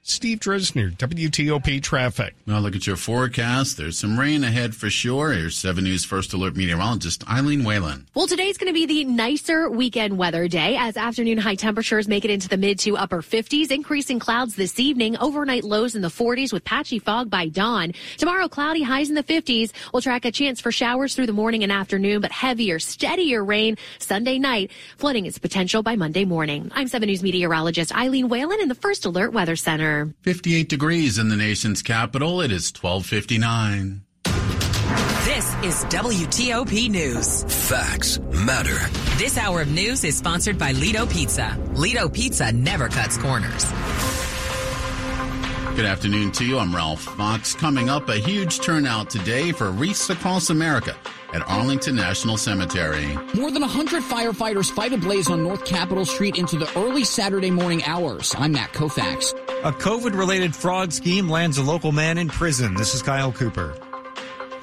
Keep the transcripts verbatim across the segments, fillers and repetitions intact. Steve Dresner, W T O P Traffic. Now look at your forecast. There's some rain ahead for sure. Here's seven News First Alert meteorologist Eileen Whalen. Well, today's going to be the nicer weekend weather day as afternoon high temperatures make it into the mid to upper fifties. Increasing clouds this evening. Overnight lows in the forties with patchy fog by dawn. Tomorrow, cloudy, highs in the fifties. We'll track a chance for showers through the morning and afternoon, but heavier, steadier rain Sunday night. Flooding is potential by Monday morning. I'm seven News meteorologist Eileen Whalen in the First Alert Weather Center. fifty-eight degrees in the nation's capital. It is twelve fifty-nine. This is W T O P News. Facts matter. This hour of news is sponsored by Lido Pizza. Lido Pizza never cuts corners. Good afternoon to you. I'm Ralph Fox. Coming up, a huge turnout today for Wreaths Across America at Arlington National Cemetery. More than one hundred firefighters fight a blaze on North Capitol Street into the early Saturday morning hours. I'm Matt Koufax. A COVID-related fraud scheme lands a local man in prison. This is Kyle Cooper.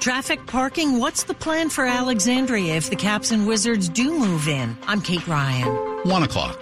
Traffic, parking, what's the plan for Alexandria if the Caps and Wizards do move in? I'm Kate Ryan. One o'clock.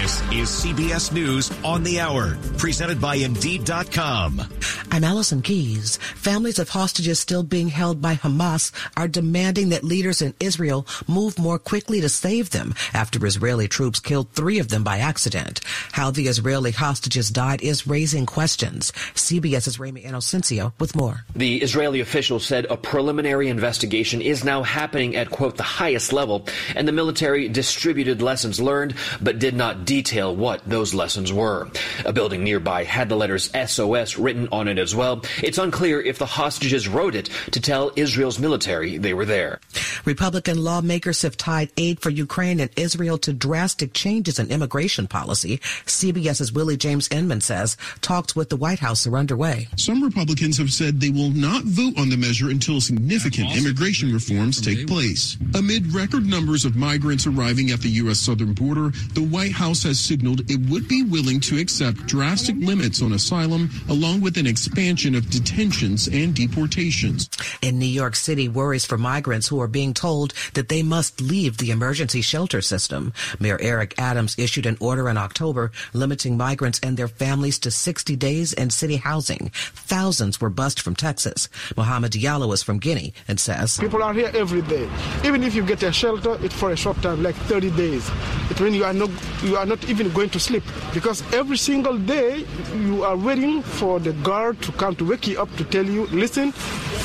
This is C B S News on the Hour, presented by Indeed dot com. I'm Allison Keyes. Families of hostages still being held by Hamas are demanding that leaders in Israel move more quickly to save them after Israeli troops killed three of them by accident. How the Israeli hostages died is raising questions. CBS's Rami Innocencio with more. The Israeli official said a preliminary investigation is now happening at, quote, the highest level, and the military distributed lessons learned but did not detail what those lessons were. A building nearby had the letters S O S written on it as well. It's unclear if the hostages wrote it to tell Israel's military they were there. Republican lawmakers have tied aid for Ukraine and Israel to drastic changes in immigration policy. CBS's Willie James Inman says talks with the White House are underway. Some Republicans have said they will not vote on the measure until significant immigration reforms take place. Amid record numbers of migrants arriving at the U S southern border, the White House has signaled it would be willing to accept drastic limits on asylum, along with an expansion of detentions and deportations. In New York City, worries for migrants who are being told that they must leave the emergency shelter system. Mayor Eric Adams issued an order in October limiting migrants and their families to sixty days in city housing. Thousands were bused from Texas. Mohamed Diallo is from Guinea and says, people are here every day. Even if you get a shelter, it's for a short time, like thirty days. It means you are not You are not even going to sleep, because every single day you are waiting for the guard to come to wake you up to tell you, listen,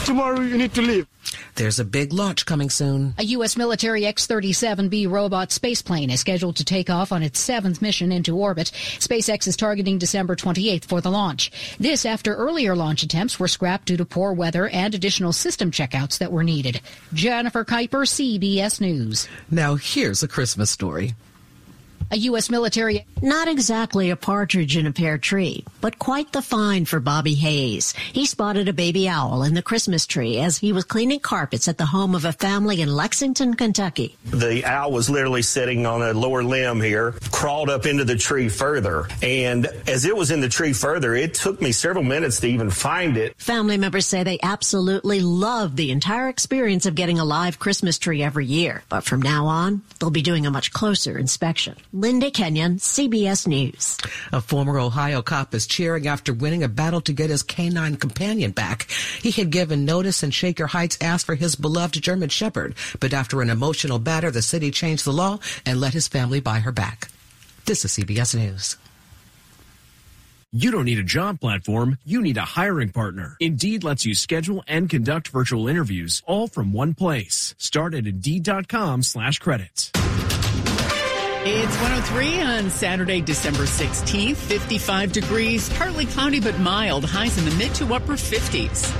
tomorrow you need to leave. There's a big launch coming soon. A U S military X thirty-seven B robot space plane is scheduled to take off on its seventh mission into orbit. SpaceX is targeting December twenty-eighth for the launch. This after earlier launch attempts were scrapped due to poor weather and additional system checkouts that were needed. Jennifer Kuiper, C B S News. Now here's a Christmas story. A U S military... Not exactly a partridge in a pear tree, but quite the find for Bobby Hayes. He spotted a baby owl in the Christmas tree as he was cleaning carpets at the home of a family in Lexington, Kentucky. The owl was literally sitting on a lower limb here, crawled up into the tree further, and as it was in the tree further, it took me several minutes to even find it. Family members say they absolutely love the entire experience of getting a live Christmas tree every year, but from now on, they'll be doing a much closer inspection. Linda Kenyon, C B S News. A former Ohio cop is cheering after winning a battle to get his canine companion back. He had given notice and Shaker Heights asked for his beloved German Shepherd, but after an emotional battle, the city changed the law and let his family buy her back. This is C B S News. You don't need a job platform, you need a hiring partner. Indeed lets you schedule and conduct virtual interviews all from one place. Start at Indeed.com slash credits. It's one oh three on Saturday, December sixteenth, fifty-five degrees, partly cloudy but mild, highs in the mid to upper fifties.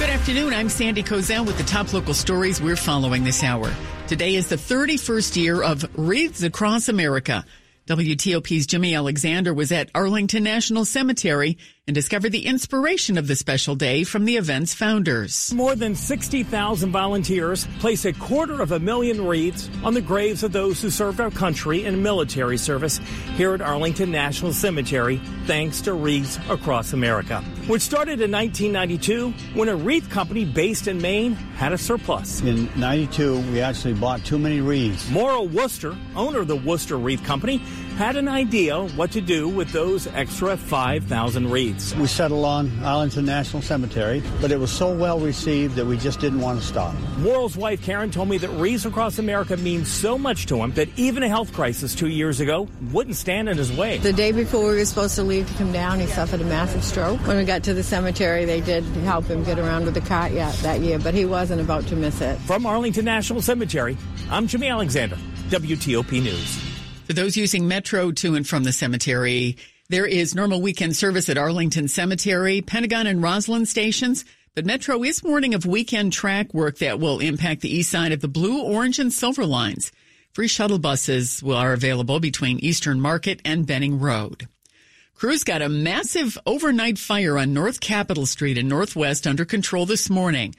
Good afternoon, I'm Sandy Kozell with the top local stories we're following this hour. Today is the thirty-first year of Wreaths Across America. W T O P's Jimmy Alexander was at Arlington National Cemetery and discover the inspiration of the special day from the event's founders. More than sixty thousand volunteers place a quarter of a million wreaths on the graves of those who served our country in military service here at Arlington National Cemetery, thanks to Wreaths Across America, which started in nineteen ninety-two when a wreath company based in Maine had a surplus. In ninety-two, we actually bought too many wreaths. Maura Worcester, owner of the Worcester Wreath Company, had an idea what to do with those extra five thousand wreaths. We settled on Arlington National Cemetery, but it was so well received that we just didn't want to stop. Worrell's wife, Karen, told me that Wreaths Across America means so much to him that even a health crisis two years ago wouldn't stand in his way. The day before we were supposed to leave to come down, he suffered a massive stroke. When we got to the cemetery, they did help him get around with the cot yet that year, but he wasn't about to miss it. From Arlington National Cemetery, I'm Jimmy Alexander, W T O P News. For those using Metro to and from the cemetery, there is normal weekend service at Arlington Cemetery, Pentagon, and Roslyn stations, but Metro is warning of weekend track work that will impact the east side of the Blue, Orange, and Silver lines. Free shuttle buses are available between Eastern Market and Benning Road. Crews got a massive overnight fire on North Capitol Street in Northwest under control this morning.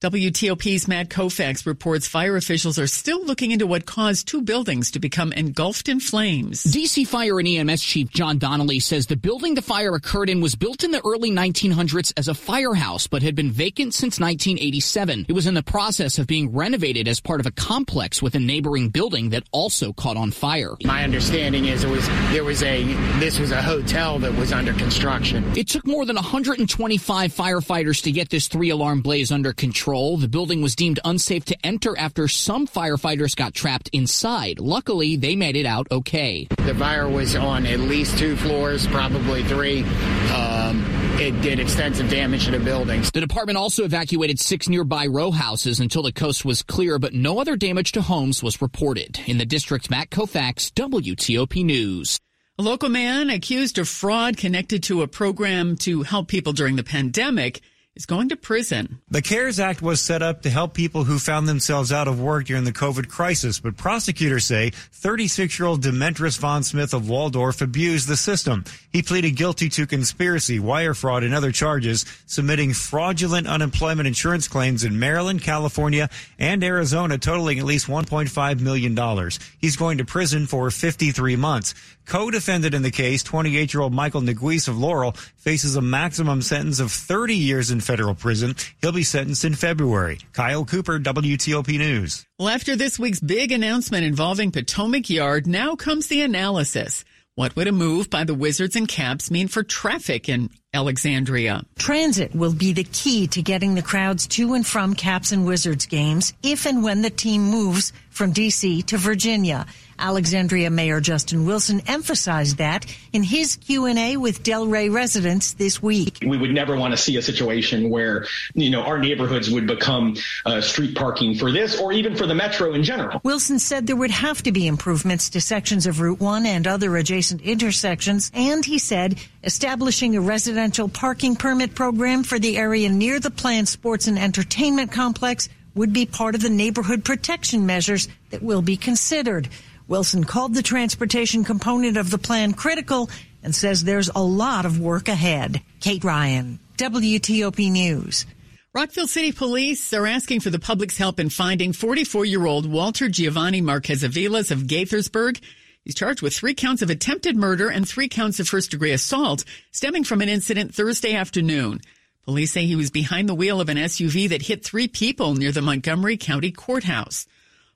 W T O P's Matt Koufax reports fire officials are still looking into what caused two buildings to become engulfed in flames. D C Fire and E M S Chief John Donnelly says the building the fire occurred in was built in the early nineteen hundreds as a firehouse, but had been vacant since nineteen eighty-seven. It was in the process of being renovated as part of a complex with a neighboring building that also caught on fire. My understanding is it was there was a this was a hotel that was under construction. It took more than one hundred twenty-five firefighters to get this three-alarm blaze under control. The building was deemed unsafe to enter after some firefighters got trapped inside. Luckily, they made it out okay. The fire was on at least two floors, probably three. Um, it did extensive damage to the buildings. The department also evacuated six nearby row houses until the coast was clear, but no other damage to homes was reported. In the district, Matt Koufax, W T O P News. A local man accused of fraud connected to a program to help people during the pandemic is going to prison. The CARES Act was set up to help people who found themselves out of work during the COVID crisis, but prosecutors say thirty-six-year-old Demetrius Von Smith of Waldorf abused the system. He pleaded guilty to conspiracy, wire fraud, and other charges, submitting fraudulent unemployment insurance claims in Maryland, California, and Arizona totaling at least one point five million dollars. He's going to prison for fifty-three months. Co-defendant in the case, twenty-eight-year-old Michael Neguise of Laurel, faces a maximum sentence of thirty years in federal prison. He'll be sentenced in February. Kyle Cooper, W T O P News. Well, after this week's big announcement involving Potomac Yard, now comes the analysis. What would a move by the Wizards and Caps mean for traffic in Alexandria? Transit will be the key to getting the crowds to and from Caps and Wizards games if and when the team moves from D C to Virginia. Alexandria Mayor Justin Wilson emphasized that in his Q and A with Delray residents this week. We would never want to see a situation where, you know, our neighborhoods would become uh, street parking for this or even for the metro in general. Wilson said there would have to be improvements to sections of Route one and other adjacent intersections, and he said establishing a residential parking permit program for the area near the planned sports and entertainment complex would be part of the neighborhood protection measures that will be considered. Wilson called the transportation component of the plan critical and says there's a lot of work ahead. Kate Ryan, W T O P News. Rockville City Police are asking for the public's help in finding forty-four-year-old Walter Giovanni Marquez-Aviles of Gaithersburg. He's charged with three counts of attempted murder and three counts of first-degree assault stemming from an incident Thursday afternoon. Police say he was behind the wheel of an S U V that hit three people near the Montgomery County Courthouse.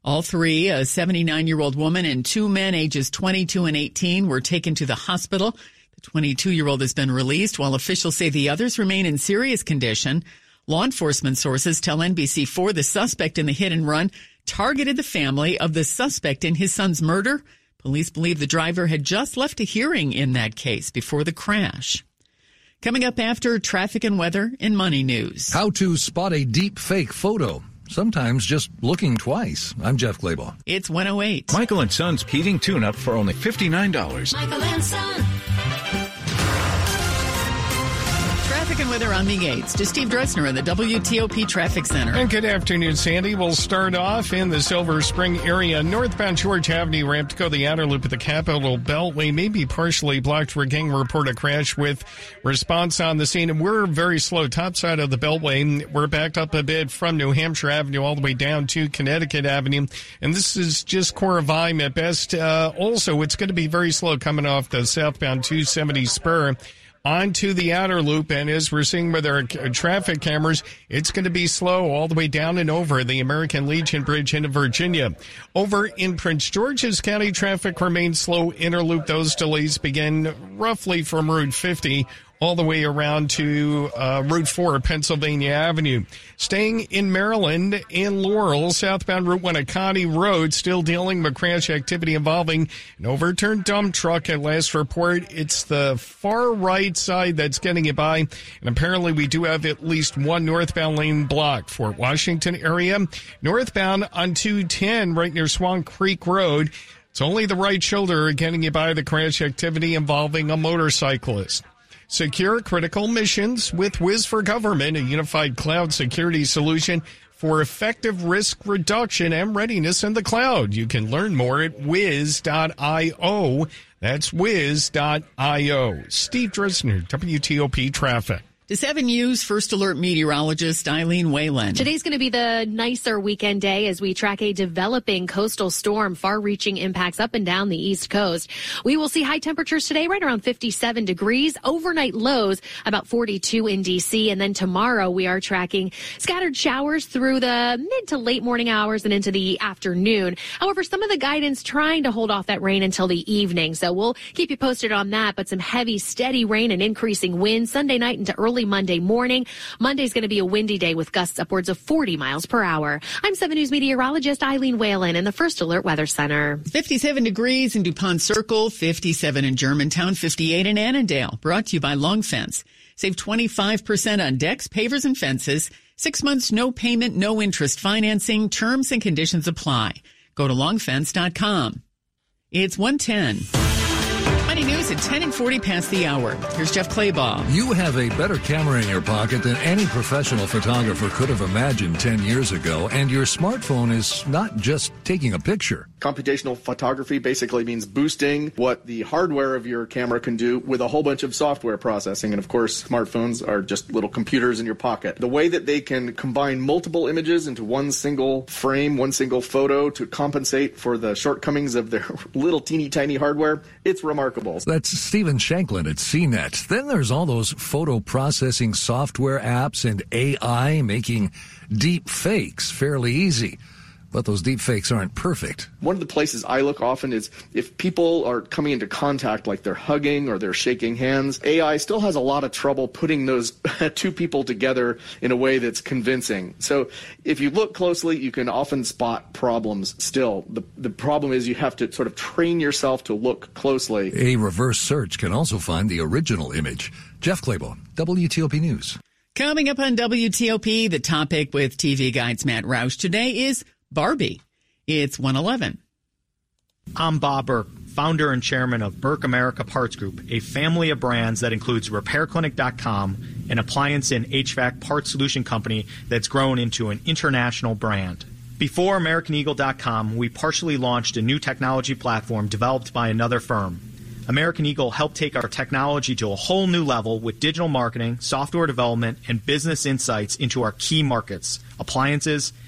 All three, a seventy-nine-year-old woman and two men ages twenty-two and eighteen, were taken to the hospital. The twenty-two-year-old has been released, while officials say the others remain in serious condition. Law enforcement sources tell N B C four the suspect in the hit and run targeted the family of the suspect in his son's murder. Police believe the driver had just left a hearing in that case before the crash. Coming up after traffic and weather in Money News. How to spot a deep fake photo. Sometimes just looking twice. I'm Jeff Glable. It's one oh eight. Michael and Son's heating tune-up for only fifty-nine dollars. Michael and Son. Traffic and weather, I'm Mee Gates. To Steve Dresner in the W T O P Traffic Center. And good afternoon, Sandy. We'll start off in the Silver Spring area. Northbound George Avenue ramp to go the outer loop of the Capitol Beltway may be partially blocked for a gang report, a crash with response on the scene. And we're very slow topside of the Beltway. We're backed up a bit from New Hampshire Avenue all the way down to Connecticut Avenue. And this is just core volume at best. Uh, also, it's going to be very slow coming off the southbound two seventy spur onto the outer loop, and as we're seeing with our traffic cameras, it's going to be slow all the way down and over the American Legion Bridge into Virginia. Over in Prince George's County, traffic remains slow interloop. Those delays begin roughly from Route fifty all the way around to uh, Route four, Pennsylvania Avenue. Staying in Maryland, in Laurel, southbound Route one, Oconee Road, still dealing with crash activity involving an overturned dump truck. At last report, it's the far right side that's getting it by, and apparently we do have at least one northbound lane blocked. Fort Washington area, northbound on two ten right near Swan Creek Road. It's only the right shoulder getting it by the crash activity involving a motorcyclist. Secure critical missions with Wiz for Government, a unified cloud security solution for effective risk reduction and readiness in the cloud. You can learn more at wiz dot i o. That's wiz dot i o. Steve Dresner, W T O P Traffic. To seven News First Alert meteorologist Eileen Whalen. Today's going to be the nicer weekend day as we track a developing coastal storm, far-reaching impacts up and down the East Coast. We will see high temperatures today right around fifty-seven degrees, overnight lows about forty-two in D C, and then tomorrow we are tracking scattered showers through the mid to late morning hours and into the afternoon. However, some of the guidance trying to hold off that rain until the evening, so we'll keep you posted on that, but some heavy, steady rain and increasing wind Sunday night into early Monday morning. Monday's going to be a windy day with gusts upwards of forty miles per hour. I'm seven News meteorologist Eileen Whalen in the First Alert Weather Center. fifty-seven degrees in DuPont Circle, fifty-seven in Germantown, fifty-eight in Annandale. Brought to you by Long Fence. Save twenty-five percent on decks, pavers, and fences. Six months, no payment, no interest financing. Terms and conditions apply. Go to long fence dot com. It's one ten. News at ten and forty past the hour. Here's Jeff Claybaugh. You have a better camera in your pocket than any professional photographer could have imagined ten years ago, and your smartphone is not just taking a picture. Computational photography basically means boosting what the hardware of your camera can do with a whole bunch of software processing, and of course, smartphones are just little computers in your pocket. The way that they can combine multiple images into one single frame, one single photo to compensate for the shortcomings of their little teeny tiny hardware, it's remarkable. That's Stephen Shanklin at C net. Then there's all those photo processing software apps and A I making deep fakes fairly easy. But those deep fakes aren't perfect. One of the places I look often is if people are coming into contact, like they're hugging or they're shaking hands. A I still has a lot of trouble putting those two people together in a way that's convincing. So if you look closely, you can often spot problems still. The, the problem is you have to sort of train yourself to look closely. A reverse search can also find the original image. Jeff Claybaugh, W T O P News. Coming up on W T O P, the topic with T V Guide's Matt Rausch today is Barbie. It's one eleven. I'm Bob Burke, founder and chairman of Burke America Parts Group, a family of brands that includes repair clinic dot com, an appliance and H V A C parts solution company that's grown into an international brand. Before American Eagle dot com, we partially launched a new technology platform developed by another firm. American Eagle helped take our technology to a whole new level with digital marketing, software development, and business insights into our key markets, appliances,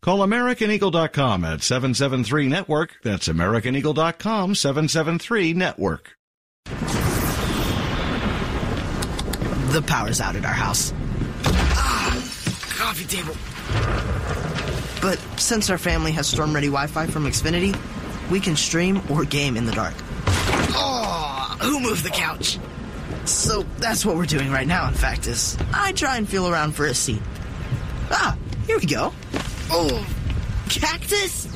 Call American Eagle dot com at seven seven three network. That's American Eagle dot com, seven seven three network. The power's out at our house. Ah, coffee table. But since our family has storm-ready Wi-Fi from Xfinity, we can stream or game in the dark. Oh, who moved the couch? So that's what we're doing right now, in fact, is I try and feel around for a seat. Ah, here we go. Oh, cactus?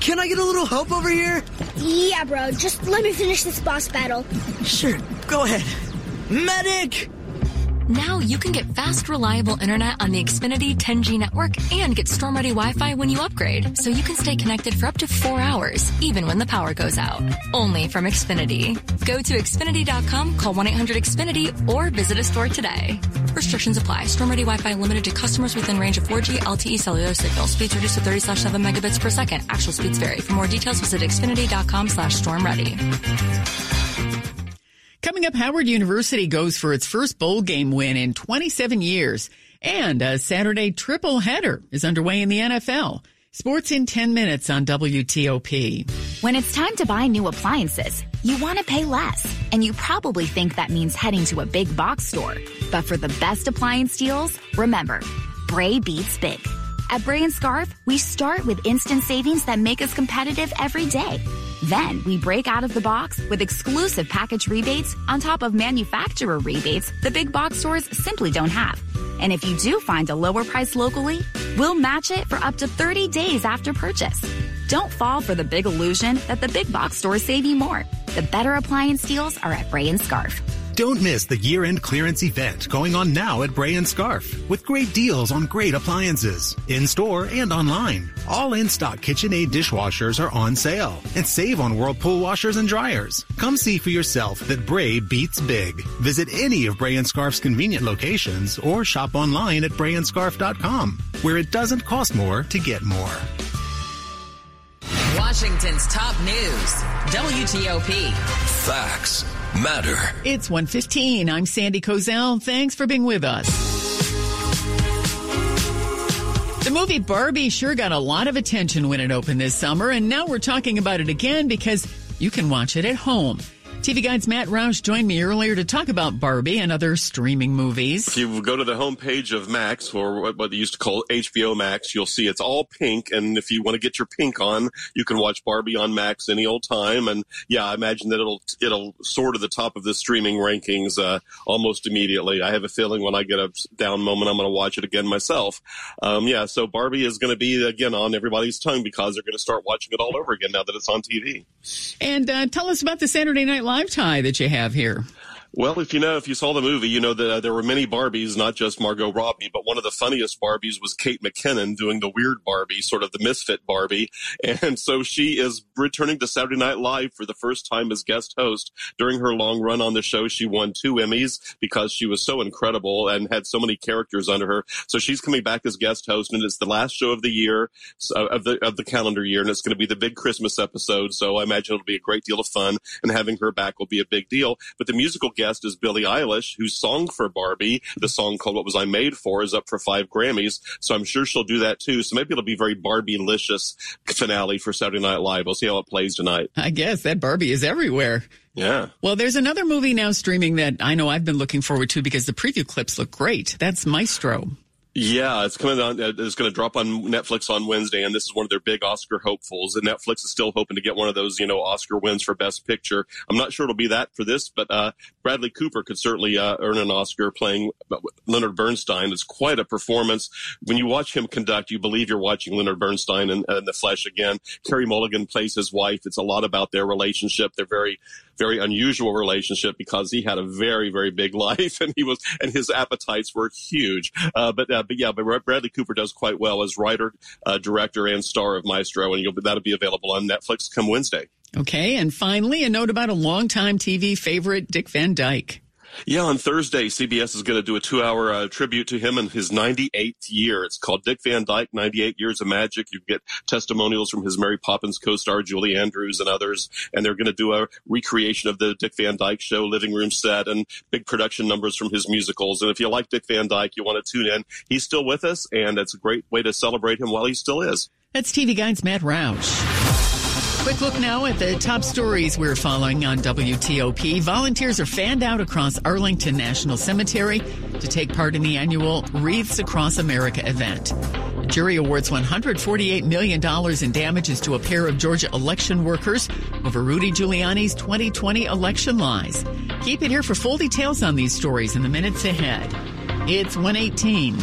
Can I get a little help over here? Yeah, bro. Just let me finish this boss battle. Sure. Go ahead. Medic! Now you can get fast, reliable internet on the Xfinity ten G network and get storm-ready Wi-Fi when you upgrade, so you can stay connected for up to four hours, even when the power goes out. Only from Xfinity. Go to Xfinity dot com, call one eight hundred X F I N I T Y, or visit a store today. Restrictions apply. Storm-ready Wi-Fi limited to customers within range of four G L T E cellular signal. Speeds reduced to thirty slash seven megabits per second. Actual speeds vary. For more details, visit Xfinity dot com slash storm ready. Coming up, Howard University goes for its first bowl game win in twenty-seven years. And a Saturday triple header is underway in the N F L. Sports in ten minutes on W T O P. When it's time to buy new appliances, you want to pay less. And you probably think that means heading to a big box store. But for the best appliance deals, remember, Bray beats big. At Bray and Scarf, we start with instant savings that make us competitive every day. Then we break out of the box with exclusive package rebates on top of manufacturer rebates the big box stores simply don't have. And if you do find a lower price locally, we'll match it for up to thirty days after purchase. Don't fall for the big illusion that the big box stores save you more. The better appliance deals are at Bray and Scarf. Don't miss the year-end clearance event going on now at Bray and Scarf with great deals on great appliances, in-store and online. All in-stock KitchenAid dishwashers are on sale, and save on Whirlpool washers and dryers. Come see for yourself that Bray beats big. Visit any of Bray and Scarf's convenient locations or shop online at Bray and Scarf dot com, where it doesn't cost more to get more. Washington's top news, W T O P. Facts matter. It's one fifteen. I'm Sandy Kozell. Thanks for being with us. The movie Barbie sure got a lot of attention when it opened this summer, and now we're talking about it again because you can watch it at home. T V Guide's Matt Roush joined me earlier to talk about Barbie and other streaming movies. If you go to the homepage of Max, or what they used to call H B O Max, you'll see it's all pink. And if you want to get your pink on, you can watch Barbie on Max any old time. And yeah, I imagine that it'll it'll soar to the top of the streaming rankings uh, almost immediately. I have a feeling when I get a down moment, I'm going to watch it again myself. Um, yeah, so Barbie is going to be, again, on everybody's tongue because they're going to start watching it all over again now that it's on T V. And uh, tell us about the Saturday Night Live tie that you have here. Well, if you know, if you saw the movie, you know that uh, there were many Barbies, not just Margot Robbie, but one of the funniest Barbies was Kate McKinnon doing the weird Barbie, sort of the misfit Barbie. And so she is returning to Saturday Night Live for the first time as guest host. During her long run on the show, she won two Emmys because she was so incredible and had so many characters under her. So she's coming back as guest host, and it's the last show of the year, uh, of the of the calendar year, and it's going to be the big Christmas episode. So I imagine it'll be a great deal of fun, and having her back will be a big deal. But the musical guest Guest is Billie Eilish, whose song for Barbie, the song called What Was I Made For, is up for five Grammys, so I'm sure she'll do that too. So maybe it'll be very Barbie-licious finale for Saturday Night Live. We'll see how it plays tonight. I guess that Barbie is everywhere. Yeah. Well, there's another movie now streaming that I know I've been looking forward to because the preview clips look great. That's Maestro. Yeah, it's coming on. It's going to drop on Netflix on Wednesday, and this is one of their big Oscar hopefuls. And Netflix is still hoping to get one of those, you know, Oscar wins for Best Picture. I'm not sure it'll be that for this, but uh Bradley Cooper could certainly uh, earn an Oscar playing Leonard Bernstein. It's quite a performance. When you watch him conduct, you believe you're watching Leonard Bernstein in, in the flesh again. Carey Mulligan plays his wife. It's a lot about their relationship. They're very. very unusual relationship because he had a very, very big life, and he was, and his appetites were huge. Uh, but, uh, but yeah, but Bradley Cooper does quite well as writer, uh, director, and star of Maestro, and you'll, that'll be available on Netflix come Wednesday. Okay, and finally, a note about a longtime T V favorite, Dick Van Dyke. Yeah, on Thursday, C B S is going to do a two-hour uh, tribute to him in his ninety-eighth year. It's called Dick Van Dyke, ninety-eight years of Magic. You get testimonials from his Mary Poppins co-star, Julie Andrews, and others. And they're going to do a recreation of the Dick Van Dyke Show living room set and big production numbers from his musicals. And if you like Dick Van Dyke, you want to tune in. He's still with us, and it's a great way to celebrate him while he still is. That's T V Guide's Matt Roush. Quick look now at the top stories we're following on W T O P. Volunteers are fanned out across Arlington National Cemetery to take part in the annual Wreaths Across America event. Jury awards one hundred forty-eight million dollars in damages to a pair of Georgia election workers over Rudy Giuliani's twenty twenty election lies. Keep it here for full details on these stories in the minutes ahead. It's one eighteen.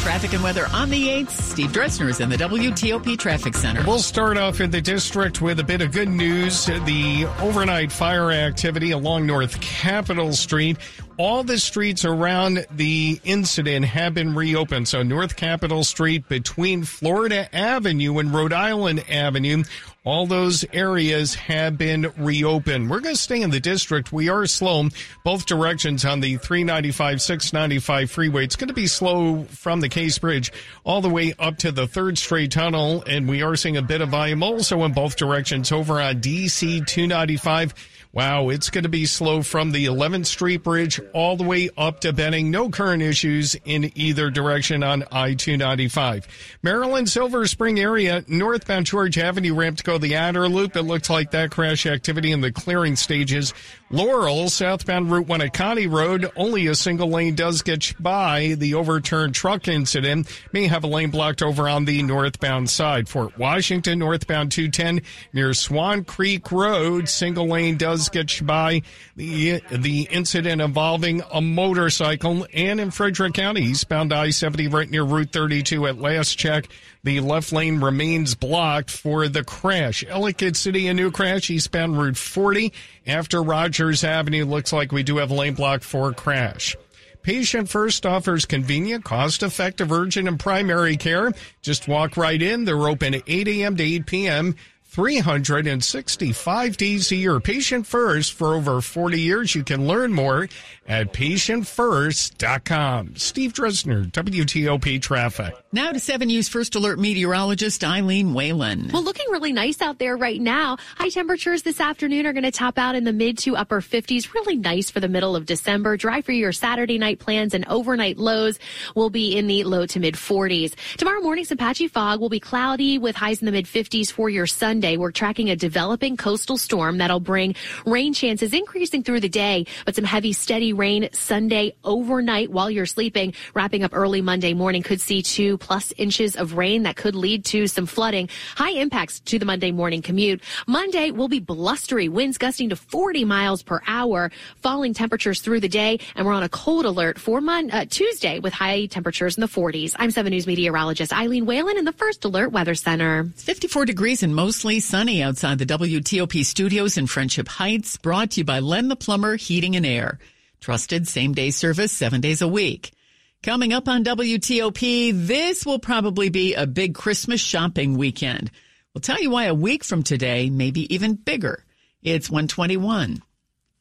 Traffic and weather on the eighth. Steve Dresner is in the W T O P Traffic Center. We'll start off in the district with a bit of good news. The overnight fire activity along North Capitol Street. All the streets around the incident have been reopened. So North Capitol Street between Florida Avenue and Rhode Island Avenue, all those areas have been reopened. We're going to stay in the district. We are slow both directions on the three ninety-five, six ninety-five freeway. It's going to be slow from the Case Bridge all the way up to the third Street Tunnel. And we are seeing a bit of volume also in both directions over on D C two ninety-five. Wow, it's going to be slow from the eleventh Street Bridge all the way up to Benning. No current issues in either direction on I two ninety-five. Maryland, Silver Spring area, northbound George Avenue ramp to go the outer loop. It looks like that crash activity in the clearing stages. Laurel, southbound Route one at Connie Road, only a single lane does get by. The overturned truck incident may have a lane blocked over on the northbound side. Fort Washington, northbound two ten near Swan Creek Road, single lane does get by. The, the incident involving a motorcycle. And in Frederick County, eastbound I seventy right near Route thirty-two at last check. The left lane remains blocked for the crash. Ellicott City, a new crash, eastbound Route forty. After Rogers Avenue, looks like we do have a lane block for a crash. Patient First offers convenient, cost-effective, urgent, and primary care. Just walk right in. They're open eight a.m. to eight p.m., three hundred sixty-five days a year. Patient First for over forty years. You can learn more at patient first dot com. Steve Dresner, W T O P Traffic. Now to seven News First Alert meteorologist Eileen Whalen. Well, looking really nice out there right now. High temperatures this afternoon are going to top out in the mid to upper fifties. Really nice for the middle of December. Dry for your Saturday night plans, and overnight lows will be in the low to mid forties. Tomorrow morning, some patchy fog will be cloudy with highs in the mid fifties for your Sunday. We're tracking a developing coastal storm that'll bring rain chances increasing through the day, but some heavy, steady rain Sunday overnight while you're sleeping. Wrapping up early Monday morning, could see two plus inches of rain that could lead to some flooding. High impacts to the Monday morning commute. Monday will be blustery, winds gusting to forty miles per hour, falling temperatures through the day, and we're on a cold alert for mon- uh, Tuesday with high temperatures in the forties. I'm seven News meteorologist Eileen Whalen in the First Alert Weather Center. It's fifty-four degrees and mostly sunny outside the W T O P studios in Friendship Heights, brought to you by Len the Plumber Heating and Air. Trusted same-day service seven days a week. Coming up on W T O P, this will probably be a big Christmas shopping weekend. We'll tell you why a week from today, maybe even bigger. It's one twenty-one.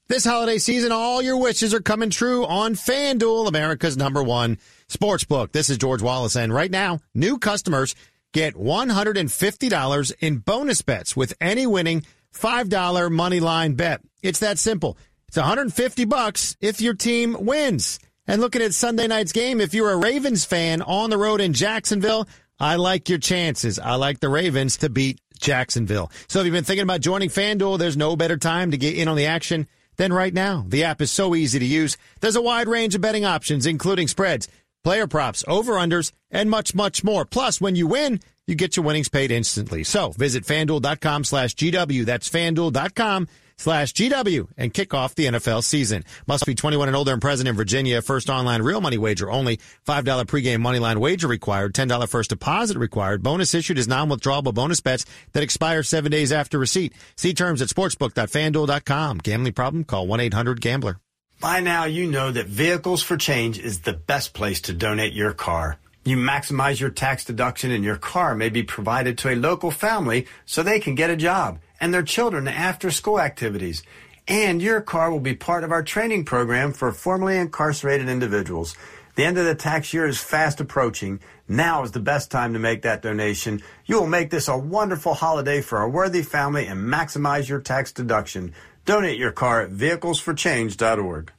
This holiday season, all your wishes are coming true on FanDuel, America's number one sportsbook. This is George Wallace, and right now, new customers get one hundred fifty dollars in bonus bets with any winning five dollar money line bet. It's that simple. It's one hundred fifty bucks if your team wins. And looking at Sunday night's game, if you're a Ravens fan on the road in Jacksonville, I like your chances. I like the Ravens to beat Jacksonville. So if you've been thinking about joining FanDuel, there's no better time to get in on the action than right now. The app is so easy to use. There's a wide range of betting options, including spreads, player props, over-unders, and much, much more. Plus, when you win, you get your winnings paid instantly. So visit FanDuel.com slash GW. That's FanDuel.com slash GW and kick off the N F L season. Must be twenty-one and older and present in Virginia. First online real money wager only. five dollar pregame money line wager required. ten dollar first deposit required. Bonus issued is non-withdrawable bonus bets that expire seven days after receipt. See terms at sportsbook dot fanduel dot com. Gambling problem? Call one eight hundred gambler. By now, you know that Vehicles for Change is the best place to donate your car. You maximize your tax deduction, and your car may be provided to a local family so they can get a job and their children after-school activities. And your car will be part of our training program for formerly incarcerated individuals. The end of the tax year is fast approaching. Now is the best time to make that donation. You will make this a wonderful holiday for a worthy family and maximize your tax deduction. Donate your car at vehicles for change dot org.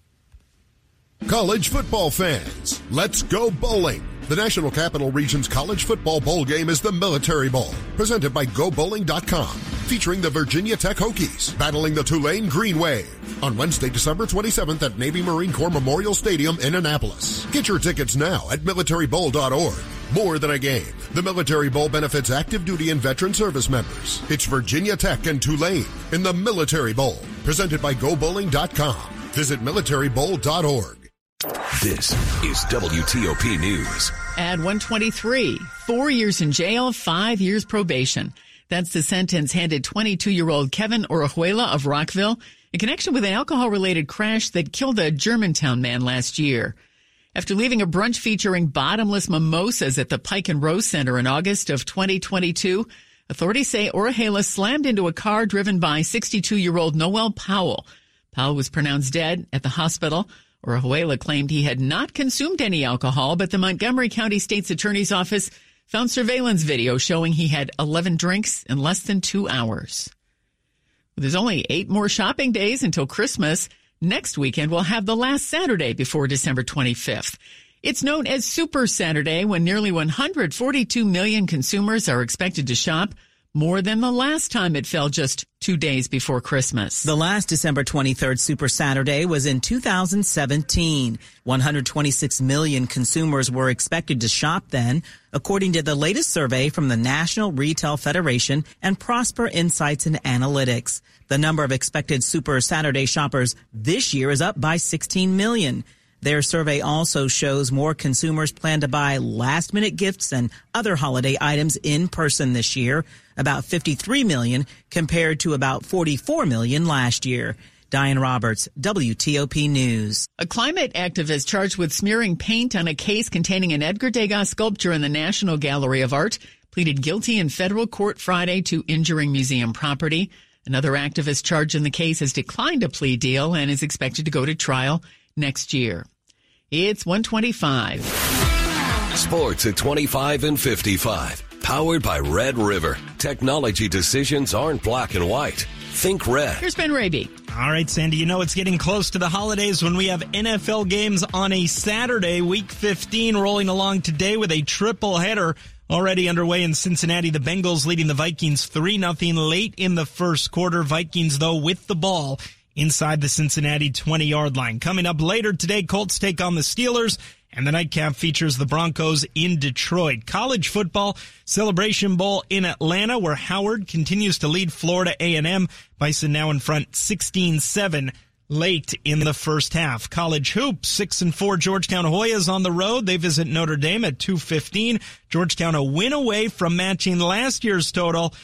College football fans, let's go bowling. The National Capital Region's College Football Bowl game is the Military Bowl, presented by go bowling dot com. featuring the Virginia Tech Hokies battling the Tulane Green Wave on Wednesday, December twenty-seventh at Navy Marine Corps Memorial Stadium in Annapolis. Get your tickets now at military bowl dot org. More than a game, the Military Bowl benefits active duty and veteran service members. It's Virginia Tech and Tulane in the Military Bowl, presented by go bowling dot com. Visit military bowl dot org. This is W T O P News. At one twenty-three, four years in jail, five years probation. That's the sentence handed twenty-two-year-old Kevin Orihuela of Rockville in connection with an alcohol-related crash that killed a Germantown man last year. After leaving a brunch featuring bottomless mimosas at the Pike and Rose Center in August of twenty twenty-two, authorities say Orihuela slammed into a car driven by sixty-two-year-old Noel Powell. Powell was pronounced dead at the hospital. Orihuela claimed he had not consumed any alcohol, but the Montgomery County State's Attorney's Office found surveillance video showing he had eleven drinks in less than two hours. There's only eight more shopping days until Christmas. Next weekend, we'll have the last Saturday before December twenty-fifth. It's known as Super Saturday when nearly one hundred forty-two million consumers are expected to shop, more than the last time it fell just two days before Christmas. The last December twenty-third Super Saturday was in two thousand seventeen. one hundred twenty-six million consumers were expected to shop then, according to the latest survey from the National Retail Federation and Prosper Insights and Analytics. The number of expected Super Saturday shoppers this year is up by sixteen million. Their survey also shows more consumers plan to buy last-minute gifts and other holiday items in person this year, about fifty-three million compared to about forty-four million last year. Diane Roberts, W T O P News. A climate activist charged with smearing paint on a case containing an Edgar Degas sculpture in the National Gallery of Art pleaded guilty in federal court Friday to injuring museum property. Another activist charged in the case has declined a plea deal and is expected to go to trial next year. It's one twenty-five. Sports at twenty-five and fifty-five. Powered by Red River. Technology decisions aren't black and white. Think red. Here's Ben Raby. All right, Sandy, you know it's getting close to the holidays when we have N F L games on a Saturday. Week fifteen rolling along today with a triple header. Already underway in Cincinnati, the Bengals leading the Vikings three nothing late in the first quarter. Vikings, though, with the ball inside the Cincinnati twenty-yard line. Coming up later today, Colts take on the Steelers, and the nightcap features the Broncos in Detroit. College football, Celebration Bowl in Atlanta, where Howard continues to lead Florida A and M. Bison now in front sixteen seven late in the first half. College hoops, six and four Georgetown Hoyas on the road. They visit Notre Dame at two fifteen. Georgetown a win away from matching last year's total